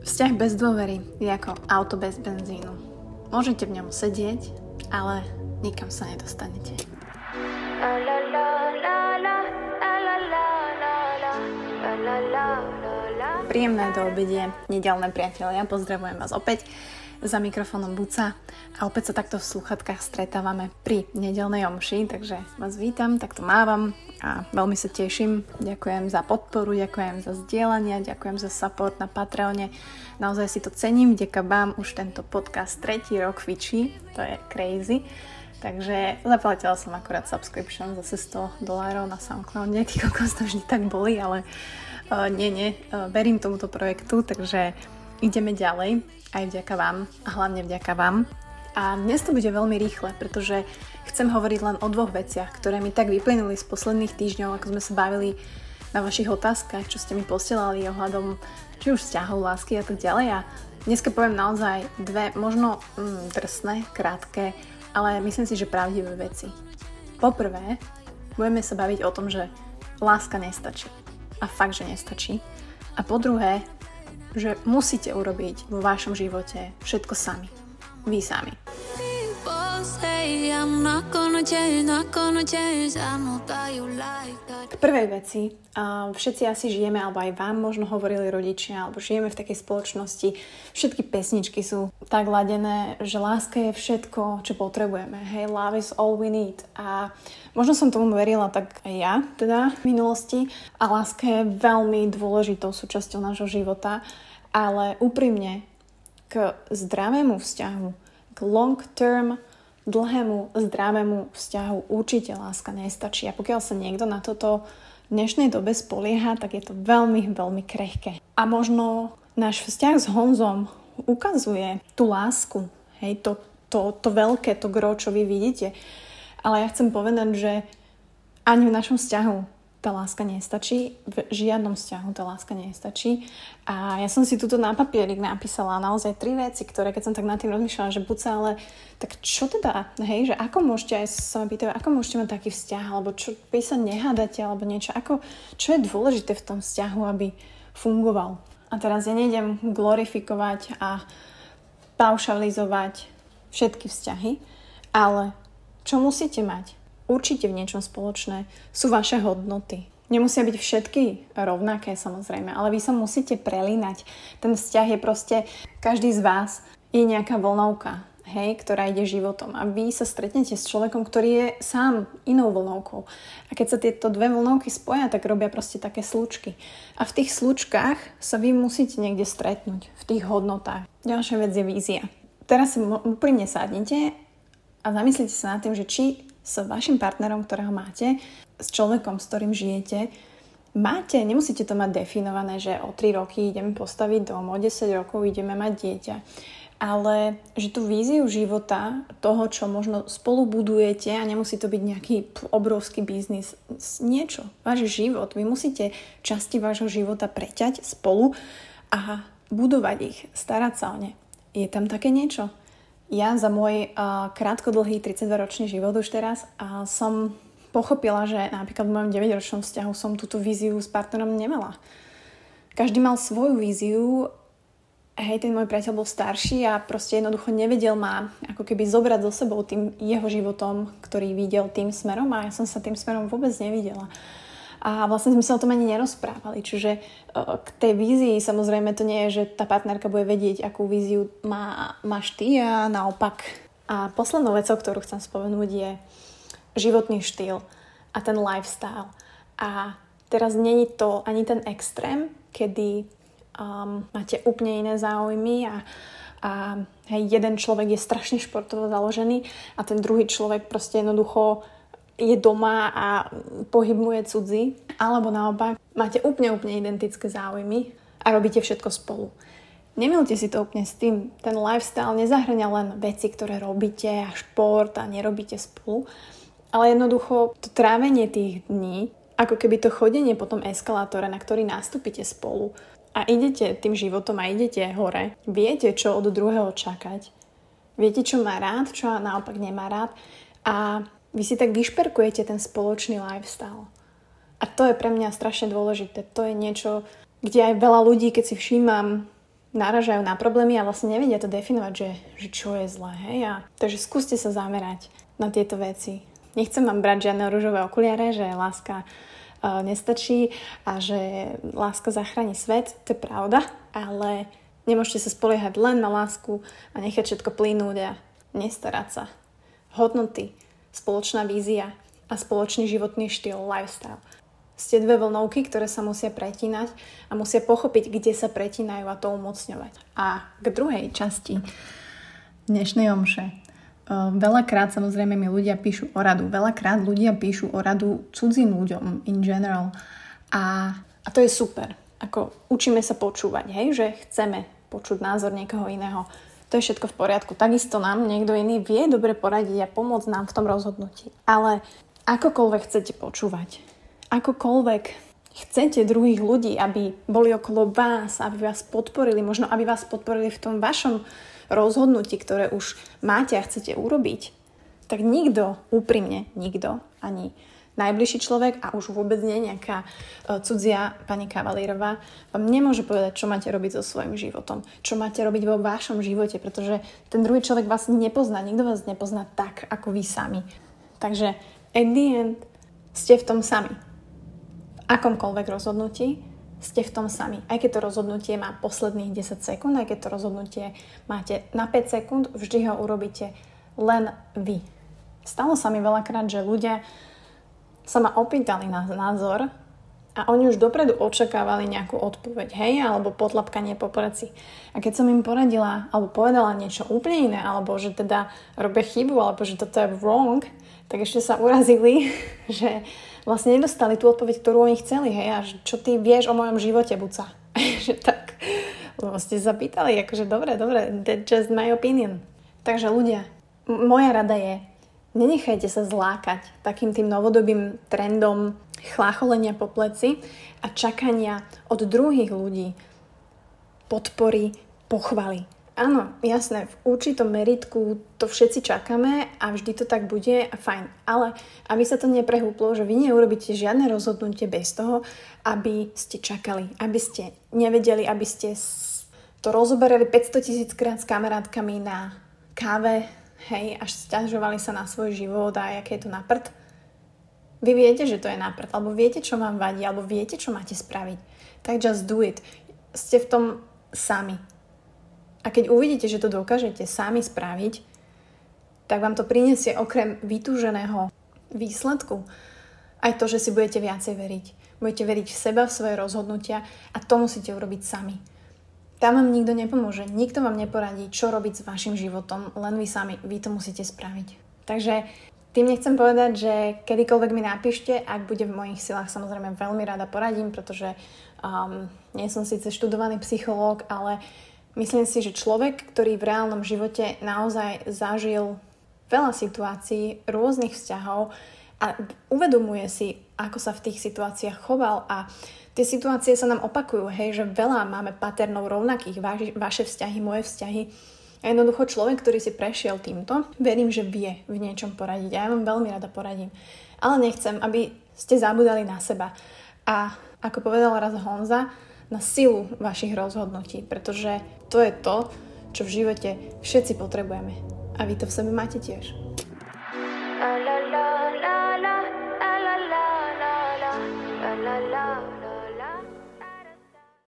Vzťah bez dôvery je ako auto bez benzínu. Môžete v ňom sedieť, ale nikam sa nedostanete. Príjemné doobedie, nedelné priatelia, pozdravujem vás opäť za mikrofónom Buca a opäť sa takto v slúchadkách stretávame pri nedelnej omši, takže vás vítam, takto mávam a veľmi sa teším. Ďakujem za podporu, ďakujem za zdieľania, ďakujem za support na Patreone, naozaj si to cením, vďaka vám už tento podcast 3. rok fičí, to je crazy. Takže zaplatila som akurát subscription zase $100 na SoundCloud, ty kokos, to vždy tak boli, ale verím tomuto projektu, takže ideme ďalej, aj vďaka vám a hlavne vďaka vám. A dnes to bude veľmi rýchle, pretože chcem hovoriť len o dvoch veciach, ktoré mi tak vyplynuli z posledných týždňov, ako sme sa bavili na vašich otázkach, čo ste mi posielali ohľadom či už vzťahov, lásky a tak ďalej. A dneska poviem naozaj dve možno drsné, krátke, ale myslím si, že pravdivé veci. Poprvé, budeme sa baviť o tom, že láska nestačí. A fakt, že nestačí. A po druhé, že musíte urobiť vo vašom živote všetko sami. Vy sami. K prvej veci, všetci asi žijeme, alebo aj vám možno hovorili rodičia, alebo žijeme v takej spoločnosti, všetky pesničky sú tak ladené, že láska je všetko, čo potrebujeme. Hej, love is all we need. A možno som tomu verila tak aj ja, teda v minulosti. A láska je veľmi dôležitou súčasťou nášho života, ale úprimne k zdravému vzťahu, k long-term dlhému, zdravému vzťahu určite láska nestačí. A pokiaľ sa niekto na toto v dnešnej dobe spolieha, tak je to veľmi, veľmi krehké. A možno náš vzťah s Honzom ukazuje tú lásku, hej, to veľké, to gro, čo vy vidíte. Ale ja chcem povedať, že ani v našom vzťahu tá láska nestačí, v žiadnom vzťahu tá láska nestačí. A ja som si tuto na papierik napísala naozaj 3 veci, ktoré keď som tak nad tým rozmýšľala, že buca, ale tak čo teda, hej, že ako môžete, aj sa ma pýtajú, ako môžete mať taký vzťah, alebo čo vy sa nehádate, alebo niečo, ako, čo je dôležité v tom vzťahu, aby fungoval. A teraz ja nejdem glorifikovať a paušalizovať všetky vzťahy, ale čo musíte mať? Určite v niečom spoločné sú vaše hodnoty. Nemusia byť všetky rovnaké, samozrejme, ale vy sa musíte prelínať. Ten vzťah je proste, každý z vás je nejaká vlnovka, hej, ktorá ide životom. A vy sa stretnete s človekom, ktorý je sám inou vlnovkou. A keď sa tieto dve vlnovky spoja, tak robia proste také slučky. A v tých slučkách sa vy musíte niekde stretnúť, v tých hodnotách. Ďalšia vec je vízia. Teraz si úprimne sadnite a zamyslite sa nad tým, že či s vašim partnerom, ktorého máte, s človekom, s ktorým žijete, máte, nemusíte to mať definované, že o 3 roky ideme postaviť dom, o 10 rokov ideme mať dieťa, ale že tú víziu života, toho, čo možno spolu budujete, a nemusí to byť nejaký obrovský biznis, niečo, váš život, vy musíte časti vášho života preťať spolu a budovať ich, starať sa o ne. Je tam také niečo? Ja za môj krátkodlhý 32-ročný život už teraz som pochopila, že napríklad v mojom 9-ročnom vzťahu som túto víziu s partnerom nemala. Každý mal svoju víziu, hej, ten môj priateľ bol starší a proste jednoducho nevedel ma ako keby zobrať so sebou tým jeho životom, ktorý videl tým smerom, a ja som sa tým smerom vôbec nevidela. A vlastne sme sa o tom ani nerozprávali. Čiže k tej vízii, samozrejme, to nie je, že tá partnerka bude vedieť, akú víziu máš ty, a naopak. A poslednou vecou, ktorú chcem spomenúť, je životný štýl a ten lifestyle. A teraz nie je to ani ten extrém, kedy máte úplne iné záujmy a hej, jeden človek je strašne športovo založený a ten druhý človek proste jednoducho je doma a pohybuje cudzí, alebo naopak máte úplne identické záujmy a robíte všetko spolu. Nemýlte si to úplne s tým. Ten lifestyle nezahŕňa len veci, ktoré robíte a šport a nerobíte spolu, ale jednoducho to trávenie tých dní, ako keby to chodenie po tom eskalátore, na ktorý nastúpite spolu a idete tým životom a idete hore, viete, čo od druhého čakať, viete, čo má rád, čo naopak nemá rád, a vy si tak vyšperkujete ten spoločný lifestyle. A to je pre mňa strašne dôležité. To je niečo, kde aj veľa ľudí, keď si všímam, naražajú na problémy a vlastne nevedia to definovať, že čo je zlé. Hej? A takže skúste sa zamerať na tieto veci. Nechcem vám brať žiadne ružové okuliare, že láska nestačí a že láska zachráni svet, to je pravda, ale nemôžete sa spoliehať len na lásku a nechať všetko plynúť a nestarať sa. Hodnoty, spoločná vízia a spoločný životný štýl, lifestyle. Ste dve vlnovky, ktoré sa musia pretínať a musia pochopiť, kde sa pretínajú a to umocňovať. A k druhej časti dnešnej omše. Veľakrát samozrejme mi ľudia píšu o radu. Veľakrát ľudia píšu o radu cudzím ľuďom in general. A to je super. Ako učíme sa počúvať, hej? Že chceme počuť názor niekoho iného. To je všetko v poriadku. Takisto nám niekto iný vie dobre poradiť a pomôcť nám v tom rozhodnutí. Ale akokoľvek chcete počúvať, akokoľvek chcete druhých ľudí, aby boli okolo vás, aby vás podporili, možno aby vás podporili v tom vašom rozhodnutí, ktoré už máte a chcete urobiť, tak nikto, úprimne nikto, ani najbližší človek a už vôbec nie nejaká cudzia pani Kavalírová vám nemôže povedať, čo máte robiť so svojím životom, čo máte robiť vo vašom živote, pretože ten druhý človek vás nepozná, nikto vás nepozná tak, ako vy sami. Takže at the end ste v tom sami. Akomkoľvek rozhodnutí, ste v tom sami. Aj keď to rozhodnutie má posledných 10 sekúnd, aj keď to rozhodnutie máte na 5 sekúnd, vždy ho urobíte len vy. Stalo sa mi veľakrát, že ľudia sa ma opýtali na názor a oni už dopredu očakávali nejakú odpoveď, hej, alebo potlapkanie po preci. A keď som im poradila alebo povedala niečo úplne iné, alebo že teda robia chybu, alebo že toto je wrong, tak ešte sa urazili, že vlastne nedostali tú odpoveď, ktorú oni chceli, hej, a čo ty vieš o mojom živote, buca. Že tak, lebo ste sa pýtali, akože dobre, that's just my opinion. Takže ľudia, moja rada je, nenechajte sa zlákať takým tým novodobým trendom chlácholenia po pleci a čakania od druhých ľudí podpory, pochvaly. Áno, jasné, v určitom meritku to všetci čakáme a vždy to tak bude a fajn. Ale aby sa to neprehúplo, že vy neurobíte žiadne rozhodnutie bez toho, aby ste čakali, aby ste nevedeli, aby ste to rozoberali 500 000 krát s kamarátkami na káve, hej, až sťažovali sa na svoj život a aké je to na prd. Vy viete, že to je na prd, alebo viete, čo vám vadí, alebo viete, čo máte spraviť. Tak just do it. Ste v tom sami. A keď uvidíte, že to dokážete sami spraviť, tak vám to prinesie okrem vytúženého výsledku aj to, že si budete viacej veriť. Budete veriť v seba, v svoje rozhodnutia a to musíte urobiť sami. Tam vám nikto nepomôže, nikto vám neporadí, čo robiť s vašim životom, len vy sami, vy to musíte spraviť. Takže tým nechcem povedať, že kedykoľvek mi napíšte, ak bude v mojich silách, samozrejme veľmi rada poradím, pretože nie som síce študovaný psychológ, ale myslím si, že človek, ktorý v reálnom živote naozaj zažil veľa situácií, rôznych vzťahov a uvedomuje si, ako sa v tých situáciách choval a tie situácie sa nám opakujú, hej, že veľa máme paternov rovnakých, vaše vzťahy, moje vzťahy a jednoducho človek, ktorý si prešiel týmto, verím, že vie v niečom poradiť a ja vám veľmi rada poradím, ale nechcem, aby ste zabudali na seba a ako povedal raz Honza, na silu vašich rozhodnutí, pretože to je to, čo v živote všetci potrebujeme. A vy to v sebe máte tiež.